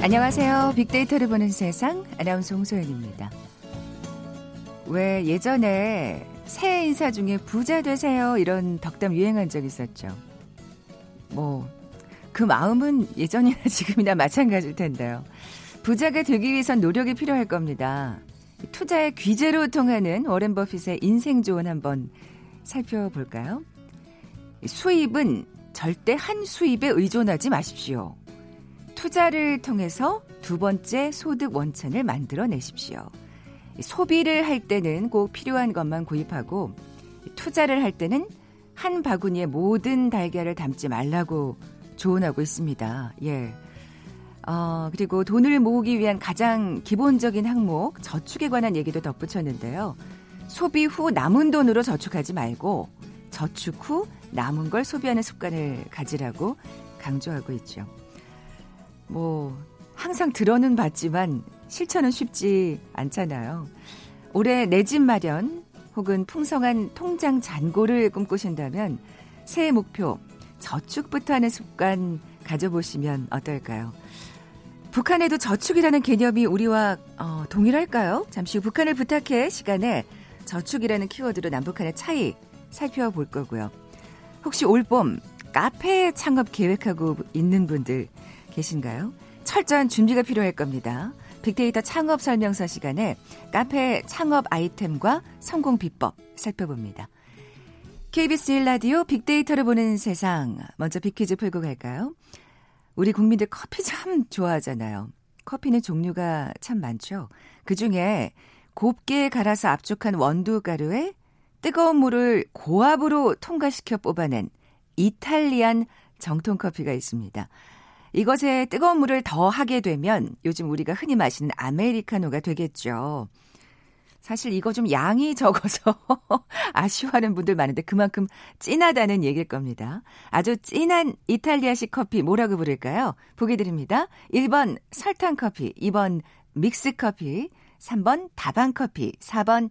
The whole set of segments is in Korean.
안녕하세요. 빅데이터를 보는 세상 아나운서 홍소연입니다. 왜 예전에 새해 인사 중에 부자 되세요 이런 덕담 유행한 적 있었죠. 뭐 그 마음은 예전이나 지금이나 마찬가지일 텐데요. 부자가 되기 위해선 노력이 필요할 겁니다. 투자의 귀재로 통하는 워렌 버핏의 인생 조언 한번 살펴볼까요? 수입은 절대 한 수입에 의존하지 마십시오. 투자를 통해서 두 번째 소득 원천을 만들어내십시오. 소비를 할 때는 꼭 필요한 것만 구입하고 투자를 할 때는 한 바구니에 모든 달걀을 담지 말라고 조언하고 있습니다. 예. 그리고 돈을 모으기 위한 가장 기본적인 항목 저축에 관한 얘기도 덧붙였는데요. 소비 후 남은 돈으로 저축하지 말고 저축 후 남은 걸 소비하는 습관을 가지라고 강조하고 있죠. 뭐 항상 들어는 봤지만 실천은 쉽지 않잖아요. 올해 내 집 마련 혹은 풍성한 통장 잔고를 꿈꾸신다면 새해 목표 저축부터 하는 습관 가져보시면 어떨까요? 북한에도 저축이라는 개념이 우리와 동일할까요? 잠시 후 북한을 부탁해 시간에 저축이라는 키워드로 남북한의 차이 살펴볼 거고요. 혹시 올봄 카페 창업 계획하고 있는 분들 계신가요? 철저한 준비가 필요할 겁니다. 빅데이터 창업 설명서 시간에 카페 창업 아이템과 성공 비법 살펴봅니다. KBS 1라디오 빅데이터를 보는 세상. 먼저 빅퀴즈 풀고 갈까요? 우리 국민들 커피 참 좋아하잖아요. 커피는 종류가 참 많죠. 그중에 곱게 갈아서 압축한 원두가루에 뜨거운 물을 고압으로 통과시켜 뽑아낸 이탈리안 정통 커피가 있습니다. 이것에 뜨거운 물을 더하게 되면 요즘 우리가 흔히 마시는 아메리카노가 되겠죠. 사실 이거 좀 양이 적어서 아쉬워하는 분들 많은데 그만큼 진하다는 얘기일 겁니다. 아주 진한 이탈리아식 커피 뭐라고 부를까요? 보기 드립니다. 1번 설탕커피, 2번 믹스커피, 3번 다방커피, 4번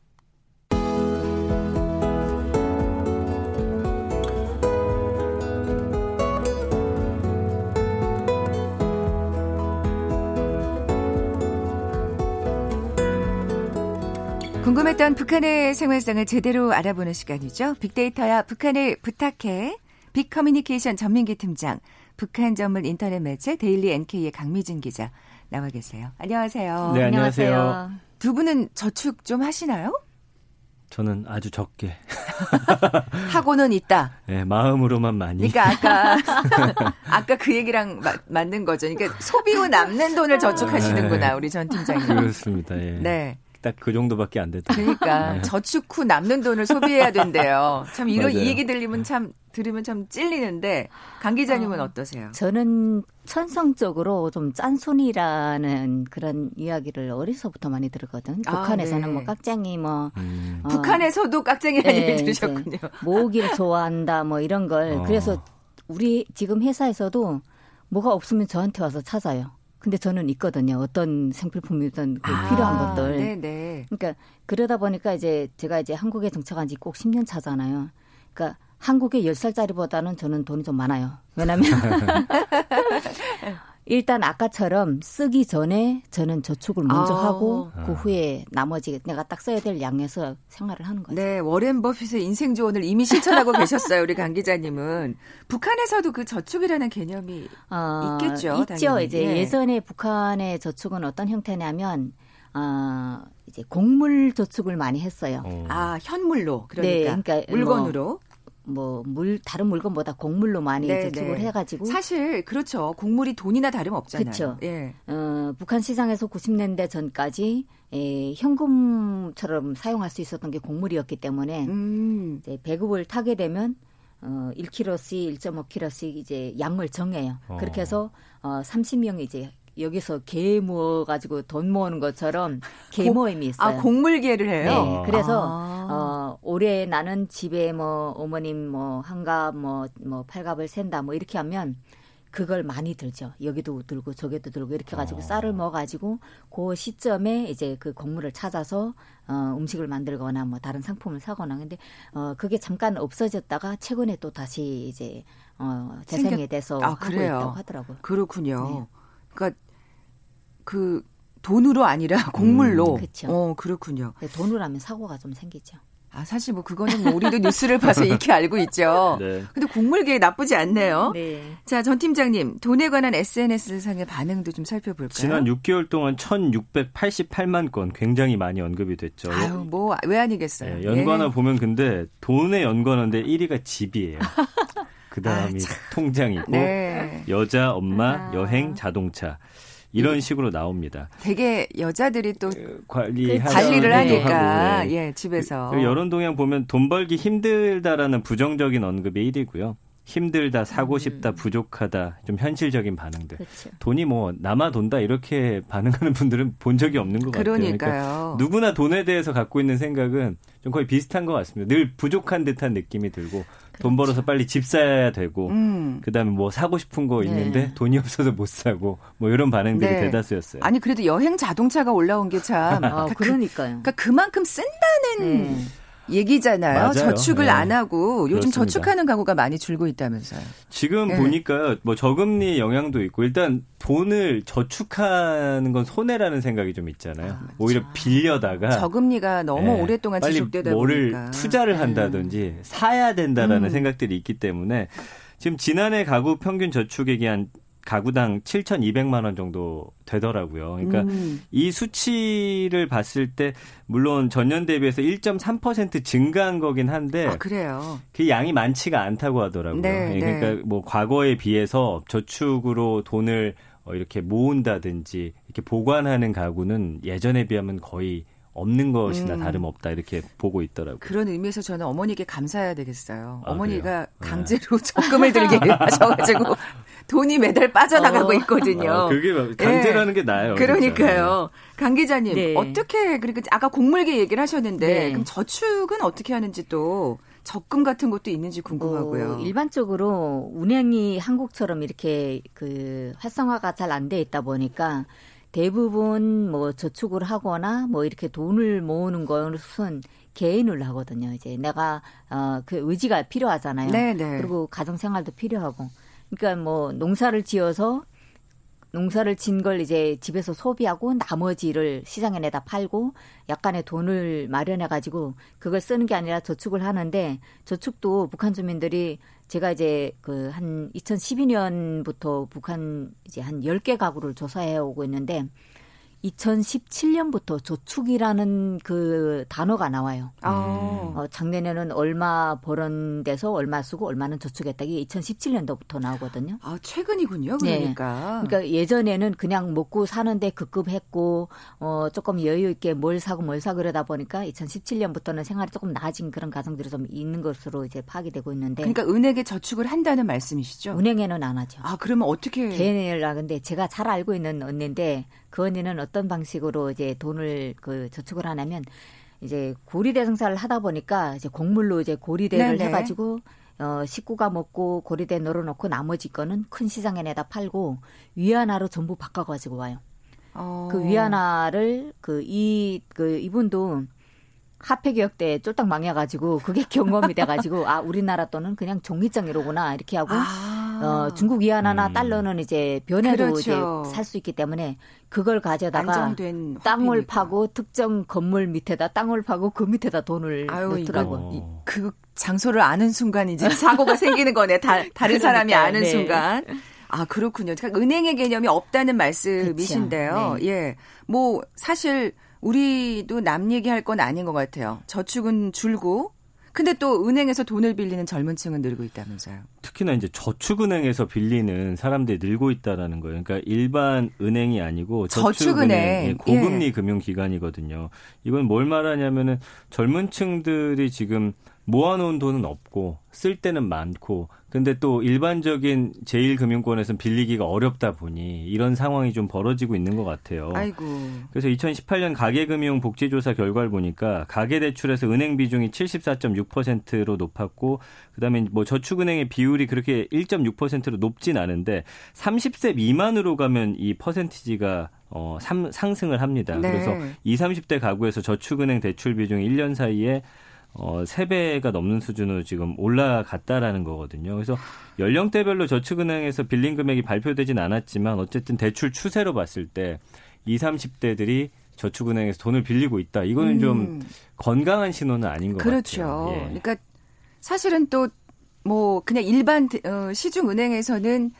궁금했던 북한의 생활상을 제대로 알아보는 시간이죠. 빅데이터야 북한을 부탁해. 빅커뮤니케이션 전민기 팀장, 북한 전문 인터넷 매체 데일리 NK의 강미진 기자 나와 계세요. 안녕하세요. 네, 안녕하세요. 두 분은 저축 좀 하시나요? 저는 아주 적게. 하고는 있다. 네, 마음으로만 많이. 그러니까 아까 그 얘기랑 맞는 거죠. 그러니까 소비 후 남는 돈을 저축하시는구나. 네. 우리 전 팀장님. 그렇습니다. 예. 네. 딱 그 정도밖에 안 됐다. 그러니까 네. 저축 후 남는 돈을 소비해야 된대요. 참 이런 이 얘기 들으면 참 찔리는데 강 기자님은 어떠세요? 저는 천성적으로 좀 짠순이라는 그런 이야기를 어려서부터 많이 들었거든. 북한에서는 네. 뭐 깍쟁이 뭐 북한에서도 깍쟁이라는 네, 얘기 들으셨군요. 모으기를 좋아한다 뭐 이런 걸. 그래서 우리 지금 회사에서도 뭐가 없으면 저한테 와서 찾아요. 근데 저는 있거든요. 어떤 생필품이든 필요한 것들. 네네. 그러니까 그러다 보니까 이제 제가 이제 한국에 정착한 지 꼭 10년 차잖아요. 그러니까 한국의 10살짜리보다는 저는 돈이 좀 많아요. 왜냐면 일단 아까처럼 쓰기 전에 저는 저축을 먼저 하고 그 후에 나머지 내가 딱 써야 될 양에서 생활을 하는 거죠. 네, 워렌 버핏의 인생 조언을 이미 실천하고 계셨어요. 우리 강 기자님은. 북한에서도 그 저축이라는 개념이 있겠죠. 있죠. 당연히. 이제 네. 예전에 북한의 저축은 어떤 형태냐면 이제 곡물 저축을 많이 했어요. 현물로 그러니까 물건으로. 뭐 물 다른 물건보다 곡물로 많이 저축을 해가지고 사실 그렇죠. 곡물이 돈이나 다름 없잖아요. 그렇죠. 예. 북한 시장에서 90년대 전까지 현금처럼 사용할 수 있었던 게 곡물이었기 때문에 이제 배급을 타게 되면 1kg씩 1.5kg씩 이제 양을 정해요. 그렇게 해서 30명이 이제 여기서 개 모아가지고 돈 모으는 것처럼 개 모임이 있어요. 아, 곡물개를 해요? 네. 그래서 올해 나는 집에 뭐 어머님 뭐 한갑 뭐 팔갑을 센다 뭐 이렇게 하면 그걸 많이 들죠. 여기도 들고 저기도 들고 이렇게 가지고 쌀을 먹어가지고 그 시점에 이제 그 곡물을 찾아서 음식을 만들거나 뭐 다른 상품을 사거나 근데 그게 잠깐 없어졌다가 최근에 또 다시 이제 재생이 돼서 하고 그래요. 있다고 하더라고요. 그렇군요. 네. 그러니까 그 돈으로 아니라 곡물로. 그렇죠. 그렇군요. 돈으로 하면 사고가 좀 생기죠. 아, 사실 뭐 그거는 뭐 우리도 뉴스를 봐서 익히 알고 있죠. 네. 근데 곡물계 나쁘지 않네요. 네. 자, 전 팀장님, 돈에 관한 SNS상의 반응도 좀 살펴볼까요? 지난 6개월 동안 1,688만 건 굉장히 많이 언급이 됐죠. 아유, 뭐 왜 아니겠어요. 네, 연관어 보면 근데 돈에 연관어인데 1위가 집이에요. 그다음이 통장이고 네. 여자, 엄마, 여행, 자동차. 이런 식으로 나옵니다. 되게 여자들이 또 관리를 하니까 하고, 네. 예, 집에서. 여론 동향 보면 돈 벌기 힘들다라는 부정적인 언급이 1위고요. 힘들다, 사고 싶다, 부족하다, 좀 현실적인 반응들. 그쵸. 돈이 뭐 남아 돈다 이렇게 반응하는 분들은 본 적이 없는 것 같아요. 그러니까 누구나 돈에 대해서 갖고 있는 생각은 좀 거의 비슷한 것 같습니다. 늘 부족한 듯한 느낌이 들고 그렇죠. 돈 벌어서 빨리 집 사야 되고 그다음에 뭐 사고 싶은 거 있는데 네. 돈이 없어서 못 사고 뭐 이런 반응들이 네. 대다수였어요. 아니 그래도 여행 자동차가 올라온 게 참 그러니까요. 그러니까 그만큼 쓴다는 얘기잖아요. 맞아요. 저축을 네. 안 하고 요즘 그렇습니다. 저축하는 가구가 많이 줄고 있다면서요. 지금 네. 보니까요. 뭐 저금리 영향도 있고 일단 돈을 저축하는 건 손해라는 생각이 좀 있잖아요. 아, 오히려 빌려다가 저금리가 너무 네. 오랫동안 지속되다 보니까 뭐를 투자를 한다든지 사야 된다라는 생각들이 있기 때문에 지금 지난해 가구 평균 저축액이 한 가구당 7,200만 원 정도 되더라고요. 그러니까 이 수치를 봤을 때 물론 전년 대비해서 1.3% 증가한 거긴 한데 그래요. 그 양이 많지가 않다고 하더라고요. 네, 그러니까 네. 뭐 과거에 비해서 저축으로 돈을 이렇게 모은다든지 이렇게 보관하는 가구는 예전에 비하면 거의 없는 것이나 다름없다 이렇게 보고 있더라고요. 그런 의미에서 저는 어머니께 감사해야 되겠어요. 아, 어머니가 그래요? 강제로 네. 적금을 들게 하셔가지고 돈이 매달 빠져나가고 있거든요. 그게 강제라는 게 나아요. 그러니까요. 진짜. 강 기자님 네. 어떻게 그러니까 아까 곡물계 얘기를 하셨는데 네. 그럼 저축은 어떻게 하는지 또 적금 같은 것도 있는지 궁금하고요. 일반적으로 은행이 한국처럼 이렇게 그 활성화가 잘 안 돼 있다 보니까. 대부분 뭐 저축을 하거나 뭐 이렇게 돈을 모으는 것은 개인으로 하거든요. 이제 내가 그 의지가 필요하잖아요. 네네. 그리고 가정 생활도 필요하고. 그러니까 뭐 농사를 지어서 농사를 진 걸 이제 집에서 소비하고 나머지를 시장에 내다 팔고 약간의 돈을 마련해 가지고 그걸 쓰는 게 아니라 저축을 하는데 저축도 북한 주민들이 제가 이제 그 한 2012년부터 북한 이제 한 10개 가구를 조사해 오고 있는데 2017년부터 저축이라는 그 단어가 나와요. 작년에는 얼마 벌은 데서 얼마 쓰고 얼마는 저축했다. 이게 2017년도부터 나오거든요. 아, 최근이군요. 그러니까. 네. 그러니까 예전에는 그냥 먹고 사는데 급급했고 조금 여유 있게 뭘 사고 그러다 보니까 2017년부터는 생활이 조금 나아진 그런 가정들이 좀 있는 것으로 이제 파악이 되고 있는데. 그러니까 은행에 저축을 한다는 말씀이시죠? 은행에는 안 하죠. 아, 그러면 어떻게? 개인이라 근데 제가 잘 알고 있는 언니인데 그 언니는 어떤 방식으로 이제 돈을 그 저축을 하냐면 이제 고리대생사를 하다 보니까 이제 곡물로 이제 고리대를 네네. 해가지고 식구가 먹고 고리대 널어놓고 나머지 거는 큰 시장에 내다 팔고 위안화로 전부 바꿔가지고 와요. 그 위안화를 이분도 화폐개혁 때 쫄딱 망해가지고 그게 경험이 돼가지고 아 우리나라 돈은 그냥 종이장이로구나 이렇게 하고. 중국 위안화나 달러는 이제 변해도 그렇죠. 이제 살 수 있기 때문에 그걸 가져다가 땅을 파고 특정 건물 밑에다 땅을 파고 그 밑에다 돈을 넣더라고요. 그 장소를 아는 순간 이제 사고가 생기는 거네. 다른 사람이 아는 네. 순간. 아 그렇군요. 그러니까 은행의 개념이 없다는 말씀이신데요. 네. 예, 뭐 사실 우리도 남 얘기할 건 아닌 것 같아요. 저축은 줄고. 근데 또 은행에서 돈을 빌리는 젊은 층은 늘고 있다면서요. 특히나 이제 저축은행에서 빌리는 사람들이 늘고 있다라는 거예요. 그러니까 일반 은행이 아니고 저축은행. 고금리 금융기관이거든요. 이건 뭘 말하냐면은 젊은 층들이 지금 모아놓은 돈은 없고 쓸 때는 많고 근데 또 일반적인 제1금융권에서는 빌리기가 어렵다 보니 이런 상황이 좀 벌어지고 있는 것 같아요. 아이고. 그래서 2018년 가계금융 복지조사 결과를 보니까 가계대출에서 은행 비중이 74.6%로 높았고 그다음에 뭐 저축은행의 비율이 그렇게 1.6%로 높진 않은데 30세 미만으로 가면 이 퍼센티지가 상승을 합니다. 네. 그래서 20, 30대 가구에서 저축은행 대출 비중이 1년 사이에 3배가 넘는 수준으로 지금 올라갔다라는 거거든요. 그래서 연령대별로 저축은행에서 빌린 금액이 발표되진 않았지만 어쨌든 대출 추세로 봤을 때 20, 30대들이 저축은행에서 돈을 빌리고 있다. 이거는 좀 건강한 신호는 아닌 것 같아요. 그렇죠. 예. 그러니까 사실은 또 뭐 그냥 일반 시중은행에서는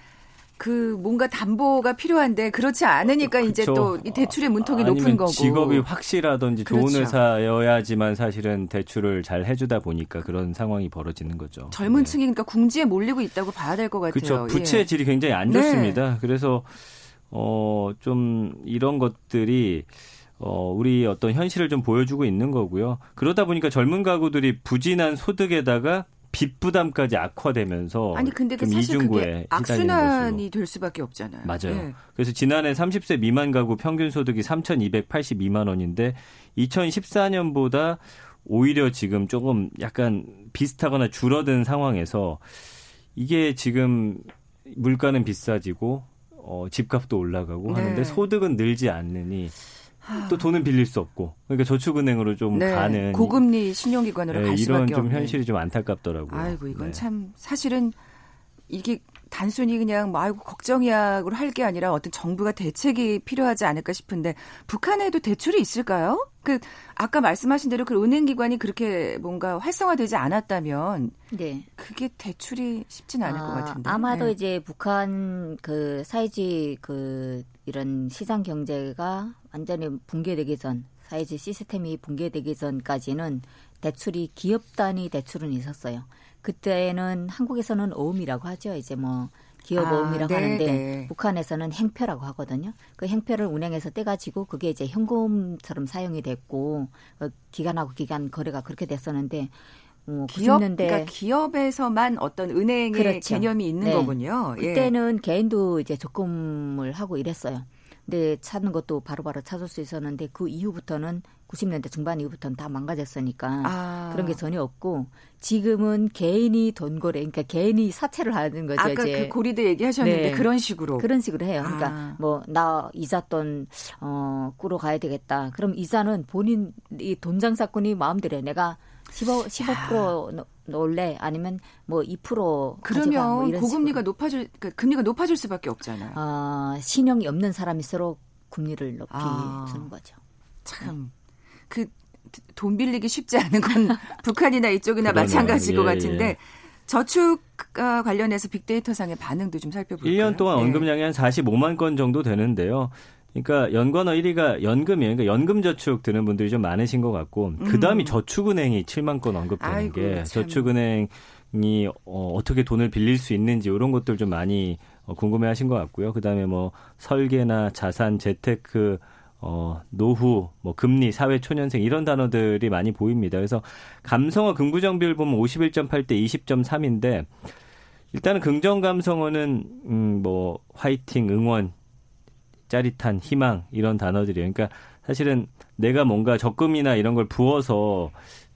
그 뭔가 담보가 필요한데 그렇지 않으니까 그렇죠. 이제 또 이 대출의 문턱이 높은 거고. 직업이 확실하든지 그렇죠. 좋은 회사여야지만 사실은 대출을 잘 해주다 보니까 그런 상황이 벌어지는 거죠. 젊은 층이니까 궁지에 몰리고 있다고 봐야 될 것 같아요. 그렇죠. 부채 질이 굉장히 안 좋습니다. 네. 그래서 좀 이런 것들이 우리 어떤 현실을 좀 보여주고 있는 거고요. 그러다 보니까 젊은 가구들이 부진한 소득에다가 빚 부담까지 악화되면서 아니 근데 그 사실 그게 악순환이 될 수밖에 없잖아요. 맞아요. 네. 그래서 지난해 30세 미만 가구 평균 소득이 3,282만 원인데 2014년보다 오히려 지금 조금 약간 비슷하거나 줄어든 상황에서 이게 지금 물가는 비싸지고 집값도 올라가고 하는데 네. 소득은 늘지 않느니 또 돈은 빌릴 수 없고 그러니까 저축은행으로 좀 가는 고금리 신용기관으로 갈 수밖에 없는 이런 좀 현실이 좀 안타깝더라고요. 아이고 이건 참 사실은 이게 단순히 그냥 뭐 아이고 걱정이야로 할 게 아니라 어떤 정부가 대책이 필요하지 않을까 싶은데 북한에도 대출이 있을까요? 그 아까 말씀하신 대로 그 은행기관이 그렇게 뭔가 활성화되지 않았다면 네. 그게 대출이 쉽진 않을 것 같은데 아마도 네. 이제 북한 그 사회주의 그 이런 시장 경제가 완전히 붕괴되기 전 사회주의 시스템이 붕괴되기 전까지는 대출이 기업 단위 대출은 있었어요. 그때는 한국에서는 어음이라고 하죠. 이제 뭐 기업 어음이라고 하는데 북한에서는 행표라고 하거든요. 그 행표를 은행에서 떼가지고 그게 이제 현금처럼 사용이 됐고 기간하고 기간 거래가 그렇게 됐었는데 기업, 그러니까 기업에서만 어떤 은행의 그렇죠. 개념이 있는 네. 거군요. 그때는 개인도 이제 적금을 하고 이랬어요. 근데 찾는 것도 바로바로 찾을 수 있었는데 그 이후부터는 90년대 중반 이후부터는 다 망가졌으니까 그런 게 전혀 없고 지금은 개인이 돈거래 그러니까 개인이 사채를 하는 거죠. 아까 이제. 그 고리도 얘기하셨는데 네. 그런 식으로 해요. 그러니까 뭐 나 이삿돈 꾸러 가야 되겠다. 그럼 이자는 본인 이 돈 장사꾼이 마음대로 해. 내가 15% 원래 아니면 뭐 2% 그러면 뭐 이런 고금리가 식으로. 금리가 높아질 수밖에 없잖아요. 신용이 없는 사람일수록 금리를 높이 주는 거죠. 참 그 돈 빌리기 쉽지 않은 건 북한이나 이쪽이나 그러네요. 마찬가지일 것 같은데 저축과 관련해서 빅데이터상의 반응도 좀 살펴볼까요? 1년 동안 언급량이 한 45만 건 정도 되는데요. 그러니까 연관어 1위가 연금이에요. 그러니까 연금저축 드는 분들이 좀 많으신 것 같고 그다음이 저축은행이 7만 건 언급되는 아이고, 게 참. 저축은행이 어떻게 돈을 빌릴 수 있는지 이런 것들 좀 많이 궁금해하신 것 같고요. 그다음에 뭐 설계나 자산, 재테크, 노후, 뭐 금리, 사회초년생 이런 단어들이 많이 보입니다. 그래서 감성어 긍부정 비율 보면 51.8 대 20.3인데 일단은 긍정 감성어는 뭐 화이팅, 응원 짜릿한 희망 이런 단어들이에요. 그러니까 사실은 내가 뭔가 적금이나 이런 걸 부어서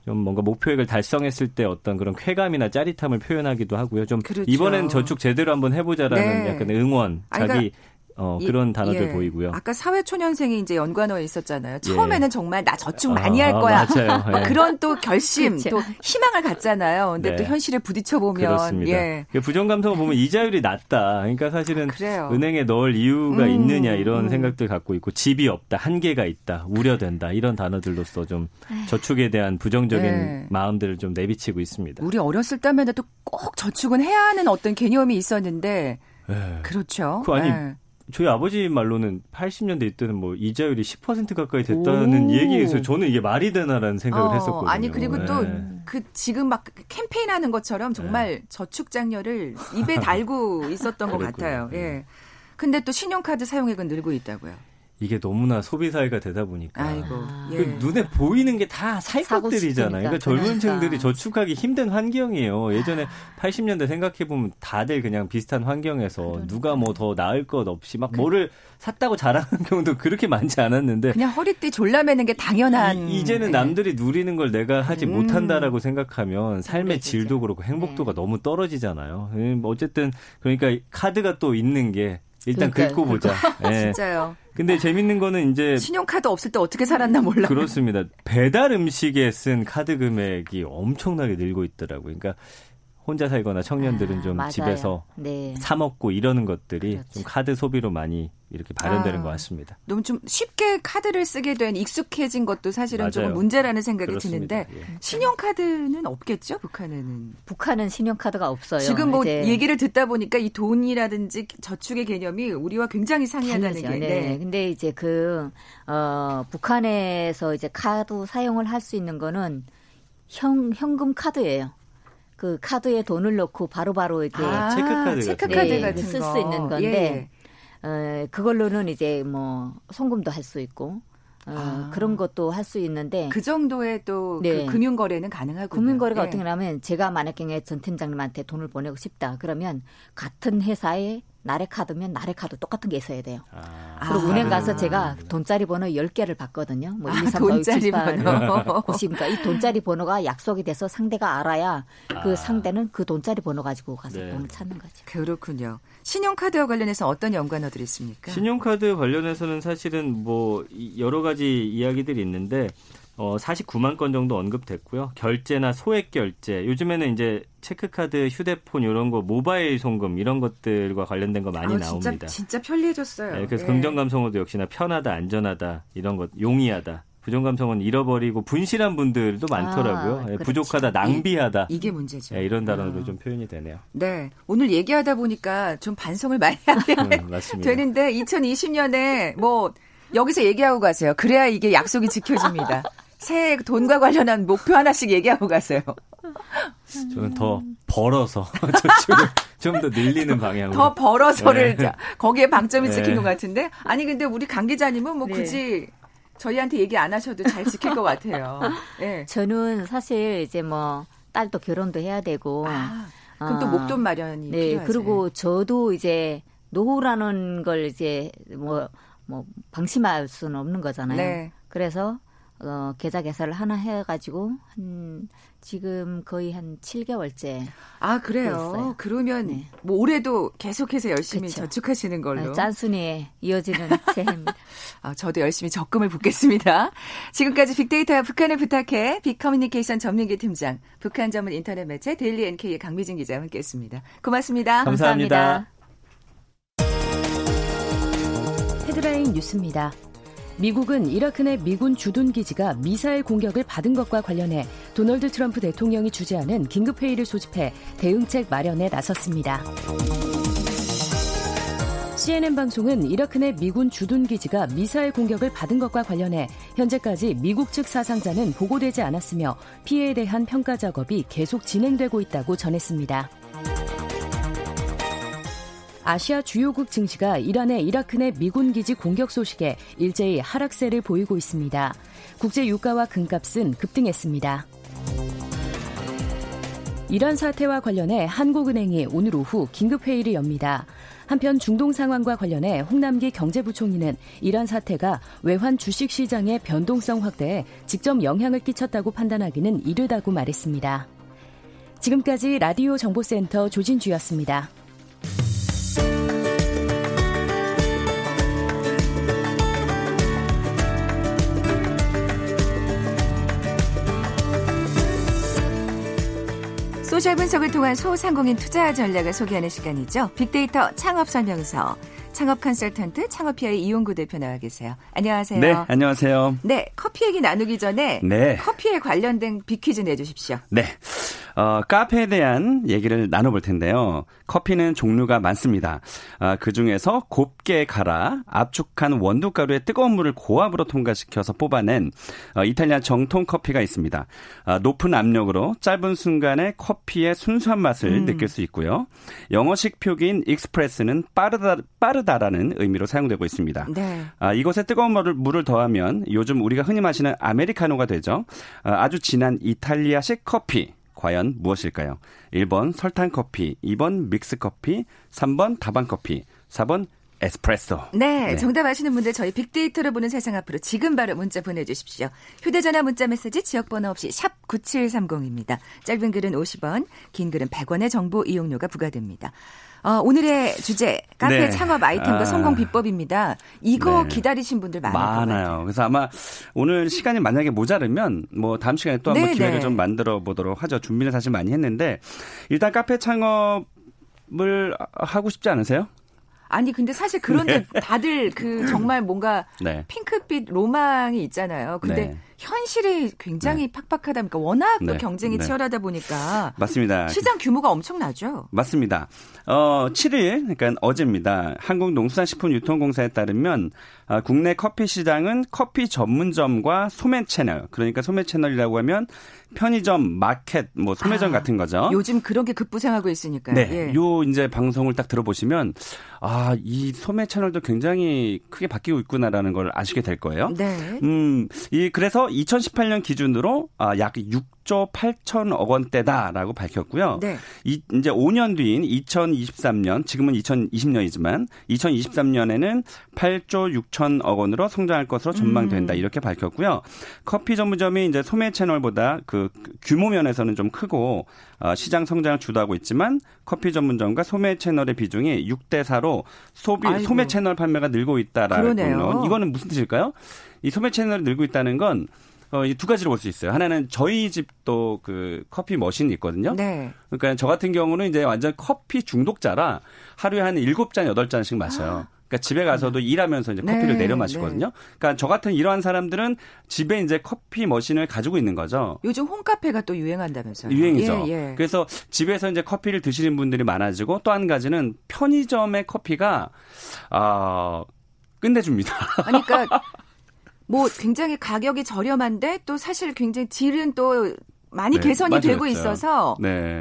좀 뭔가 목표액을 달성했을 때 어떤 그런 쾌감이나 짜릿함을 표현하기도 하고요. 좀 그렇죠. 이번엔 저축 제대로 한번 해보자라는 네. 약간 응원, 자기 그런 단어들 보이고요. 아까 사회초년생이 이제 연관어에 있었잖아요. 처음에는 정말 나 저축 많이 할 거야. 맞아요. 그런 또 결심, 또 희망을 갖잖아요. 근데 또 현실에 부딪혀보면. 그렇습니다. 부정감성을 보면 이자율이 낮다. 그러니까 사실은 은행에 넣을 이유가 있느냐 이런 생각들 갖고 있고 집이 없다, 한계가 있다, 우려된다 이런 단어들로서 좀 저축에 대한 부정적인 마음들을 좀 내비치고 있습니다. 우리 어렸을 때면 또 꼭 저축은 해야 하는 어떤 개념이 있었는데 그렇죠. 저희 아버지 말로는 80년대 때는 뭐 이자율이 10% 가까이 됐다는 얘기에서 저는 이게 말이 되나라는 생각을 했었거든요. 아니 그리고 또 그 지금 막 캠페인하는 것처럼 정말 저축 장려를 입에 달고 있었던 것 같아요. 예. 근데 또 신용카드 사용액은 늘고 있다고요. 이게 너무나 소비 사회가 되다 보니까 예. 눈에 보이는 게 다 살 것들이잖아요. 그러니까 젊은 층들이 저축하기 힘든 환경이에요. 예전에 80년대 생각해보면 다들 그냥 비슷한 환경에서 그러니까. 누가 뭐 더 나을 것 없이 막 뭐를 샀다고 자랑하는 경우도 그렇게 많지 않았는데 그냥 허리띠 졸라매는 게 당연한. 이제는 남들이 누리는 걸 내가 하지 못한다라고 생각하면 삶의 질도 그렇고 행복도가 너무 떨어지잖아요. 어쨌든 그러니까 카드가 또 있는 게 일단 긁고 보자. 네. 진짜요. 근데 재밌는 거는 이제 신용카드 없을 때 어떻게 살았나 몰라. 그렇습니다. 배달 음식에 쓴 카드 금액이 엄청나게 늘고 있더라고요. 그러니까 혼자 살거나 청년들은 좀 맞아요. 집에서 네. 사 먹고 이러는 것들이 그렇죠. 좀 카드 소비로 많이 이렇게 발현되는 것 같습니다. 너무 좀 쉽게 카드를 쓰게 된 익숙해진 것도 사실은 조금 문제라는 생각이 그렇습니다. 드는데 예. 신용카드는 없겠죠? 북한은 신용카드가 없어요. 지금 뭐 이제. 얘기를 듣다 보니까 이 돈이라든지 저축의 개념이 우리와 굉장히 상이하다는 게. 네. 근데 이제 북한에서 이제 카드 사용을 할 수 있는 거는 현금 카드예요. 그 카드에 돈을 넣고 바로바로 이렇게 체크카드 같은 쓸 수 있는 건데 예. 그걸로는 이제 뭐 송금도 할 수 있고 그런 것도 할 수 있는데 그 정도의 또 네. 그 금융거래는 가능하고요. 금융거래가 예. 어떻게 하냐면 제가 만약에 전 팀장님한테 돈을 보내고 싶다 그러면 같은 회사에 나래 카드면 나래 카드 똑같은 게 있어야 돼요. 그리고 은행 가서 제가 돈짜리 번호 10개를 받거든요. 뭐 1, 2, 3, 4, 5, 6, 7, 8, 9, 10. 그러니까 이 돈짜리 번호가 약속이 돼서 상대가 알아야 그 상대는 그 돈짜리 번호 가지고 가서 네. 돈을 찾는 거죠. 그렇군요. 신용카드와 관련해서 어떤 연관어들이 있습니까? 신용카드 관련해서는 사실은 뭐 여러 가지 이야기들이 있는데 49만 건 정도 언급됐고요. 결제나 소액 결제. 요즘에는 이제 체크카드, 휴대폰 이런 거, 모바일 송금 이런 것들과 관련된 거 많이 나옵니다. 진짜 편리해졌어요. 네, 그래서 예. 긍정 감성어도 역시나 편하다, 안전하다 이런 것, 용이하다. 부정 감성어는 잃어버리고 분실한 분들도 많더라고요. 예, 부족하다, 낭비하다. 이게 문제죠. 예, 이런 단어로 좀 표현이 되네요. 네, 오늘 얘기하다 보니까 좀 반성을 많이 하게 되는데 2020년에 뭐 여기서 얘기하고 가세요. 그래야 이게 약속이 지켜집니다. 새해 돈과 관련한 목표 하나씩 얘기하고 가세요. 저는 더 벌어서 저축을 좀 더 늘리는 방향으로. 더 벌어서를 네. 거기에 방점이 찍힌 네. 것 같은데. 아니 근데 우리 강 기자님은 뭐 네. 굳이 저희한테 얘기 안 하셔도 잘 지킬 것 같아요. 네. 저는 사실 이제 뭐 딸도 결혼도 해야 되고. 그럼 또 목돈 마련이 네. 필요하죠. 그리고 저도 이제 노후라는 걸 이제 뭐 방심할 수는 없는 거잖아요. 네. 그래서 계좌 개설을 하나 해가지고 지금 거의 한 7개월째. 그래요. 있어요. 그러면 네. 뭐 올해도 계속해서 열심히 그쵸. 저축하시는 걸로. 짠순이에 이어지는 새해입니다. 저도 열심히 적금을 붓겠습니다. 지금까지 빅데이터와 북한을 부탁해 빅커뮤니케이션 전민기 팀장, 북한 전문 인터넷 매체 데일리 NK의 강미진 기자와 함께했습니다. 고맙습니다. 감사합니다. 헤드라인 뉴스입니다. 미국은 이라크 내 미군 주둔기지가 미사일 공격을 받은 것과 관련해 도널드 트럼프 대통령이 주재하는 긴급회의를 소집해 대응책 마련에 나섰습니다. CNN 방송은 이라크 내 미군 주둔기지가 미사일 공격을 받은 것과 관련해 현재까지 미국 측 사상자는 보고되지 않았으며 피해에 대한 평가 작업이 계속 진행되고 있다고 전했습니다. 아시아 주요국 증시가 이란의 이라크 내 미군 기지 공격 소식에 일제히 하락세를 보이고 있습니다. 국제 유가와 금값은 급등했습니다. 이란 사태와 관련해 한국은행이 오늘 오후 긴급회의를 엽니다. 한편 중동 상황과 관련해 홍남기 경제부총리는 이란 사태가 외환 주식시장의 변동성 확대에 직접 영향을 끼쳤다고 판단하기는 이르다고 말했습니다. 지금까지 라디오 정보센터 조진주였습니다. 소셜 분석을 통한 소상공인 투자 전략을 소개하는 시간이죠. 빅데이터 창업 설명서. 창업 컨설턴트 창업피아의 이용구 대표 나와 계세요. 안녕하세요. 네, 안녕하세요. 네, 커피 얘기 나누기 전에 네. 커피에 관련된 빅퀴즈 내주십시오. 네, 카페에 대한 얘기를 나눠볼 텐데요. 커피는 종류가 많습니다. 그중에서 곱게 갈아 압축한 원두가루에 뜨거운 물을 고압으로 통과시켜서 뽑아낸 이탈리아 정통 커피가 있습니다. 높은 압력으로 짧은 순간에 커피의 순수한 맛을 느낄 수 있고요. 영어식 표기인 익스프레스는 빠르다라는 의미로 사용되고 있습니다. 네. 이곳에 뜨거운 물을 더하면 요즘 우리가 흔히 마시는 아메리카노가 되죠. 아주 진한 이탈리아식 커피. 과연 무엇일까요? 1번 설탕커피, 2번 믹스커피, 3번 다방커피, 4번 에스프레소. 네, 네. 정답 아시는 분들 저희 빅데이터로 보는 세상 앞으로 지금 바로 문자 보내주십시오. 휴대전화 문자메시지 지역번호 없이 샵 9730입니다. 짧은 글은 50원, 긴 글은 100원의 정보 이용료가 부과됩니다. 오늘의 주제 카페 네. 창업 아이템과 성공 비법입니다. 이거 네. 기다리신 분들 많아요. 그래서 아마 오늘 시간이 만약에 모자르면 뭐 다음 시간에 또 한번 기회를 좀 만들어 보도록 하죠. 준비는 사실 많이 했는데 일단 카페 창업을 하고 싶지 않으세요? 아니 근데 사실 그런데 네. 다들 그 정말 뭔가 네. 핑크빛 로망이 있잖아요. 근데 네. 현실이 굉장히 네. 팍팍하다 보니까 워낙 네. 경쟁이 네. 치열하다 보니까 맞습니다. 시장 규모가 엄청나죠. 맞습니다. 7일 그러니까 어제입니다. 한국농수산식품유통공사에 따르면 국내 커피 시장은 커피 전문점과 소매 채널 그러니까 소매 채널이라고 하면 편의점, 마켓, 뭐 소매점 같은 거죠. 요즘 그런 게 급부상하고 있으니까요. 네, 예. 요 이제 방송을 딱 들어보시면 이 소매 채널도 굉장히 크게 바뀌고 있구나라는 걸 아시게 될 거예요. 네. 그래서 2018년 기준으로 약 6조 8천억 원대다라고 밝혔고요. 네. 이제 5년 뒤인 2023년, 지금은 2020년이지만 2023년에는 8조 6천억 원으로 성장할 것으로 전망된다 이렇게 밝혔고요. 커피 전문점이 이제 소매 채널보다 그 규모 면에서는 좀 크고 시장 성장을 주도하고 있지만 커피 전문점과 소매 채널의 비중이 6대4로 소매 채널 판매가 늘고 있다라는 건 이거는 무슨 뜻일까요? 이 소매 채널이 늘고 있다는 건 이 두 가지로 볼 수 있어요. 하나는 저희 집도 그 커피 머신이 있거든요. 네. 그러니까 저 같은 경우는 이제 완전 커피 중독자라 하루에 한 7잔, 8잔씩 마셔요. 그러니까 집에 가서도 일하면서 이제 커피를 내려 마시거든요. 그러니까 저 같은 이러한 사람들은 집에 이제 커피 머신을 가지고 있는 거죠. 요즘 홈카페가 또 유행한다면서요. 유행이죠. 예, 예. 그래서 집에서 이제 커피를 드시는 분들이 많아지고 또 한 가지는 편의점의 커피가 끝내줍니다. 그러니까 뭐 굉장히 가격이 저렴한데 또 사실 굉장히 질은 또 많이 개선이 되고 있어서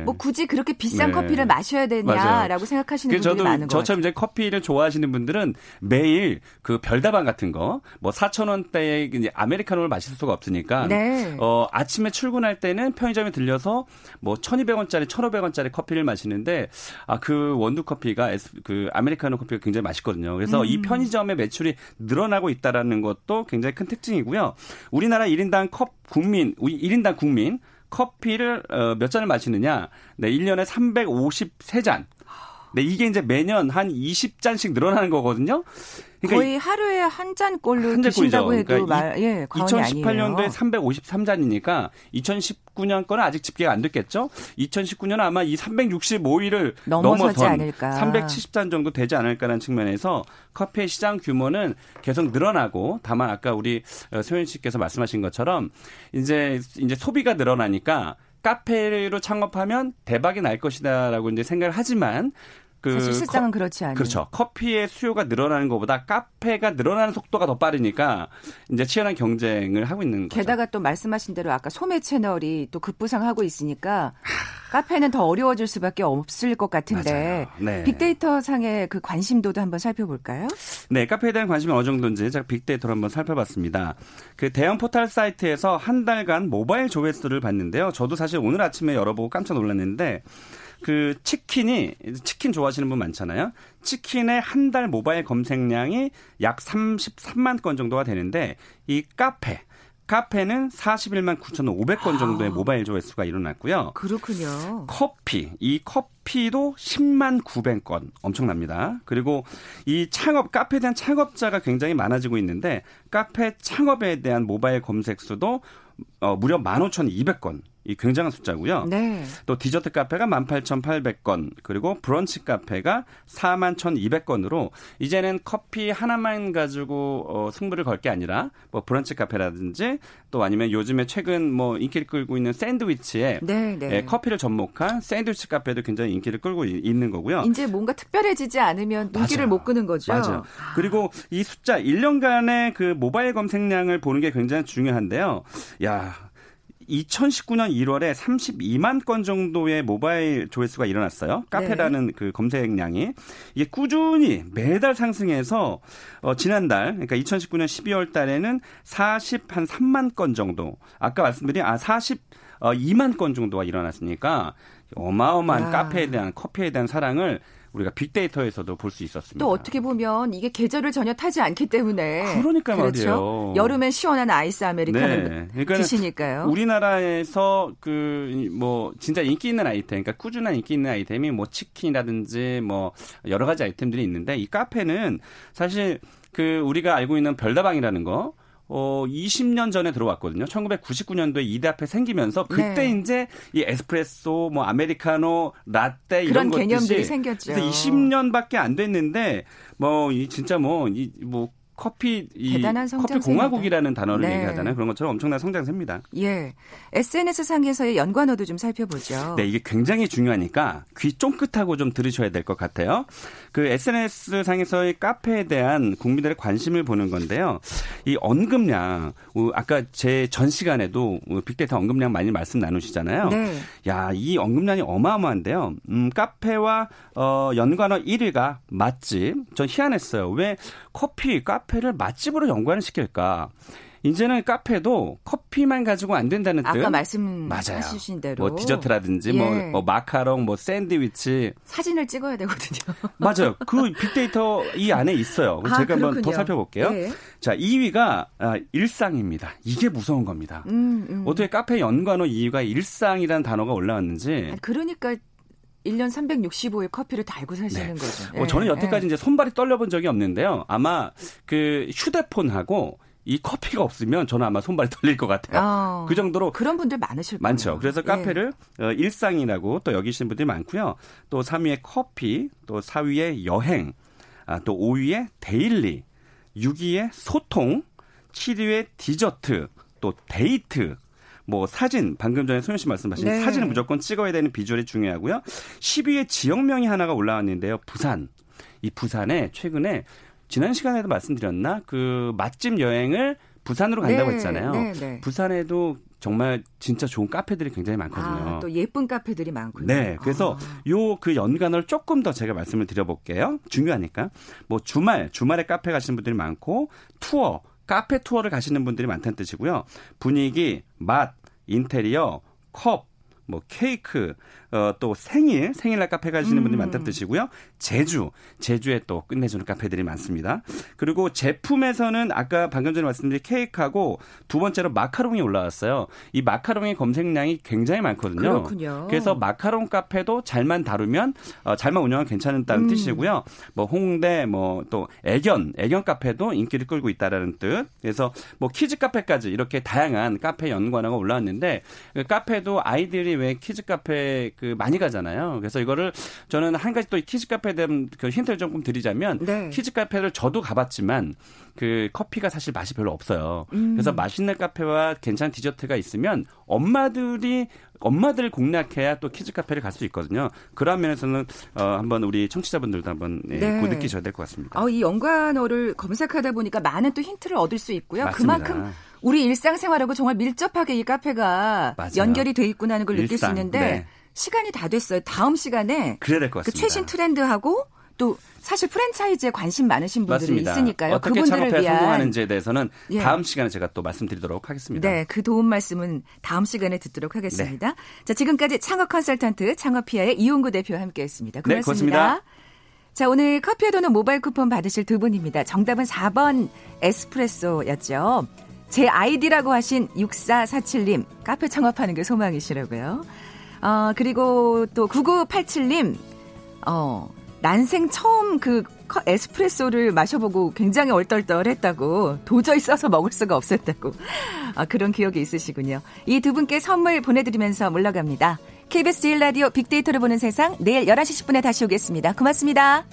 뭐 굳이 그렇게 비싼 커피를 마셔야 되냐라고 생각하시는 분들이 많은 것 같아요. 저처럼 이제 커피를 좋아하시는 분들은 매일 그 별다방 같은 거 뭐 4,000원대의 이제 아메리카노를 마실 수가 없으니까 아침에 출근할 때는 편의점에 들려서 뭐 1,200원짜리, 1,500원짜리 커피를 마시는데 그 원두 커피가 그 아메리카노 커피가 굉장히 맛있거든요. 그래서 이 편의점의 매출이 늘어나고 있다라는 것도 굉장히 큰 특징이고요. 우리나라 1인당 국민 커피를 몇 잔을 마시느냐? 네, 1년에 353잔. 네, 이게 이제 매년 한 20잔씩 늘어나는 거거든요. 그러니까 거의 하루에 한 잔꼴로 드신다고 해도 그러니까 과언이 아니에요. 2018년도에 353잔이니까 2019년 거는 아직 집계가 안 됐겠죠. 2019년은 아마 이 365일을 넘어서지 않을까. 370잔 정도 되지 않을까라는 측면에서 커피의 시장 규모는 계속 늘어나고 다만 아까 우리 소연 씨께서 말씀하신 것처럼 이제 소비가 늘어나니까 카페로 창업하면 대박이 날 것이다라고 이제 생각을 하지만 사실 실상은 그렇지 않아요. 그렇죠. 커피의 수요가 늘어나는 것보다 카페가 늘어나는 속도가 더 빠르니까 이제 치열한 경쟁을 하고 있는 거죠. 게다가 또 말씀하신 대로 아까 소매 채널이 또 급부상하고 있으니까 카페는 더 어려워질 수밖에 없을 것 같은데 빅데이터 상의 그 관심도도 한번 살펴볼까요? 네. 카페에 대한 관심이 어느 정도인지 제가 빅데이터로 한번 살펴봤습니다. 그 대형 포털 사이트에서 한 달간 모바일 조회수를 봤는데요. 저도 사실 오늘 아침에 열어보고 깜짝 놀랐는데 그 치킨 좋아하시는 분 많잖아요. 치킨의 한 달 모바일 검색량이 약 33만 건 정도가 되는데 이 카페는 41만 9,500건 정도의 모바일 조회수가 일어났고요. 그렇군요. 커피도 10만 900건 엄청납니다. 그리고 이 카페에 대한 창업자가 굉장히 많아지고 있는데 카페 창업에 대한 모바일 검색수도 무려 15,200건 이 굉장한 숫자고요. 네. 또 디저트 카페가 18,800건, 그리고 브런치 카페가 41,200건으로 이제는 커피 하나만 가지고 승부를 걸 게 아니라 뭐 브런치 카페라든지 또 아니면 요즘에 최근 뭐 인기를 끌고 있는 샌드위치에 네, 네. 예, 커피를 접목한 샌드위치 카페도 굉장히 인기를 끌고 있는 거고요. 이제 뭔가 특별해지지 않으면 인기를 못 끄는 거죠. 맞아요. 아. 그리고 이 숫자 1년간의 그 모바일 검색량을 보는 게 굉장히 중요한데요. 야. 2019년 1월에 32만 건 정도의 모바일 조회수가 일어났어요. 카페라는 네. 그 검색량이. 이게 꾸준히 매달 상승해서 지난달, 그러니까 2019년 12월 달에는 43만 건 정도. 아까 말씀드린 42만 건 정도가 일어났으니까 어마어마한 카페에 대한 커피에 대한 사랑을 우리가 빅데이터에서도 볼 수 있었습니다. 또 어떻게 보면 이게 계절을 전혀 타지 않기 때문에. 그러니까 그렇죠? 말이에요. 여름엔 시원한 아이스 아메리카노를 네. 드시니까요. 우리나라에서 그 뭐 진짜 인기 있는 아이템, 그러니까 꾸준한 인기 있는 아이템이 뭐 치킨이라든지 뭐 여러 가지 아이템들이 있는데 이 카페는 사실 그 우리가 알고 있는 별다방이라는 거 20년 전에 들어왔거든요. 1999년도에 이 카페 생기면서 그때 네. 이제 이 에스프레소, 뭐 아메리카노, 라떼 이런 것들이 개념들이 생겼죠. 그래서 20년밖에 안 됐는데 커피 커피 공화국이라는 단어를 네. 얘기하잖아요. 그런 것처럼 엄청난 성장세입니다. 예, SNS 상에서의 연관어도 좀 살펴보죠. 네, 이게 굉장히 중요하니까 귀 쫑긋하고 좀 들으셔야 될 것 같아요. 그 SNS 상에서의 카페에 대한 국민들의 관심을 보는 건데요. 이 언급량, 아까 제 전 시간에도 빅데이터 언급량 많이 말씀 나누시잖아요. 네. 야, 이 언급량이 어마어마한데요. 카페와 연관어 1위가 맛집. 전 희한했어요. 왜 카페를 맛집으로 연관을 시킬까? 이제는 카페도 커피만 가지고 안 된다는 뜻. 아까 말씀하신 대로. 뭐 디저트라든지 예. 뭐 마카롱, 뭐 샌드위치. 사진을 찍어야 되거든요. 맞아요. 그 빅데이터 이 안에 있어요. 제가 한번 더 살펴볼게요. 예. 자, 2위가 일상입니다. 이게 무서운 겁니다. 어떻게 카페 연관어 2위가 일상이라는 단어가 올라왔는지. 아니, 그러니까. 1년 365일 커피를 다 알고 사시는 네. 거죠. 예, 저는 여태까지 이제 손발이 떨려본 적이 없는데요. 아마 그 휴대폰하고 이 커피가 없으면 저는 아마 손발이 떨릴 것 같아요. 그 정도로. 그런 분들 많으실 거예요. 많죠. 그래서 카페를 일상이라고 또 여기시는 분들이 많고요. 또 3위에 커피, 또 4위에 여행, 또 5위에 데일리, 6위에 소통, 7위에 디저트, 또 데이트. 뭐 사진 방금 전에 소연 씨 말씀하신 네. 사진을 무조건 찍어야 되는 비주얼이 중요하고요. 10위에 지역명이 하나가 올라왔는데요. 부산. 이 부산에 최근에 지난 시간에도 말씀드렸나? 그 맛집 여행을 부산으로 간다고 네. 했잖아요. 네, 네. 부산에도 정말 진짜 좋은 카페들이 굉장히 많거든요. 또 예쁜 카페들이 많군요. 네. 그래서 요 그 연관어를 조금 더 제가 말씀을 드려볼게요. 중요하니까. 뭐 주말에 카페 가시는 분들이 많고 투어. 카페 투어를 가시는 분들이 많다는 뜻이고요. 분위기, 맛, 인테리어, 컵, 뭐 케이크, 또 생일날 카페 가시는 분들이 많다는 뜻이고요. 제주에 또 끝내주는 카페들이 많습니다. 그리고 제품에서는 아까 방금 전에 말씀드린 케이크하고 두 번째로 마카롱이 올라왔어요. 이 마카롱의 검색량이 굉장히 많거든요. 그렇군요. 그래서 마카롱 카페도 잘만 운영하면 괜찮다는 뜻이고요. 뭐 홍대, 뭐 또 애견 카페도 인기를 끌고 있다라는 뜻. 그래서 뭐 키즈 카페까지 이렇게 다양한 카페 연관어가 올라왔는데 카페도 아이들이 왜 키즈 카페 많이 가잖아요. 그래서 이거를 저는 한 가지 또 키즈 카페에 대한 그 힌트를 조금 드리자면 네. 키즈 카페를 저도 가봤지만 그 커피가 사실 맛이 별로 없어요. 그래서 맛있는 카페와 괜찮은 디저트가 있으면 엄마들을 공략해야 또 키즈 카페를 갈 수 있거든요. 그런 면에서는 한번 우리 청취자분들도 한번 느끼셔야 될 것 같습니다. 이 연관어를 검색하다 보니까 많은 또 힌트를 얻을 수 있고요. 맞습니다. 그만큼 우리 일상생활하고 정말 밀접하게 이 카페가 맞아요. 연결이 돼 있구나 하는 걸 느낄 수 있는데 네. 시간이 다 됐어요. 다음 시간에 그래야 될 것 같습니다. 그 최신 트렌드하고 또 사실 프랜차이즈에 관심 많으신 분들이 맞습니다. 있으니까요. 어떻게 창업에 성공하는지에 대해서는 다음 시간에 제가 또 말씀드리도록 하겠습니다. 네, 그 도움 말씀은 다음 시간에 듣도록 하겠습니다. 네. 자, 지금까지 창업 컨설턴트 창업피아의 이용구 대표와 함께했습니다. 고맙습니다. 네, 고맙습니다. 자, 오늘 커피에 도는 모바일 쿠폰 받으실 두 분입니다. 정답은 4번 에스프레소였죠. 제 아이디라고 하신 6447님 카페 창업하는 게 소망이시라고요. 그리고 또 9987님 난생 처음 그 에스프레소를 마셔보고 굉장히 얼떨떨했다고 도저히 써서 먹을 수가 없었다고 아, 그런 기억이 있으시군요. 이 두 분께 선물 보내드리면서 물러갑니다. KBS 제일 라디오 빅데이터를 보는 세상 내일 11시 10분에 다시 오겠습니다. 고맙습니다.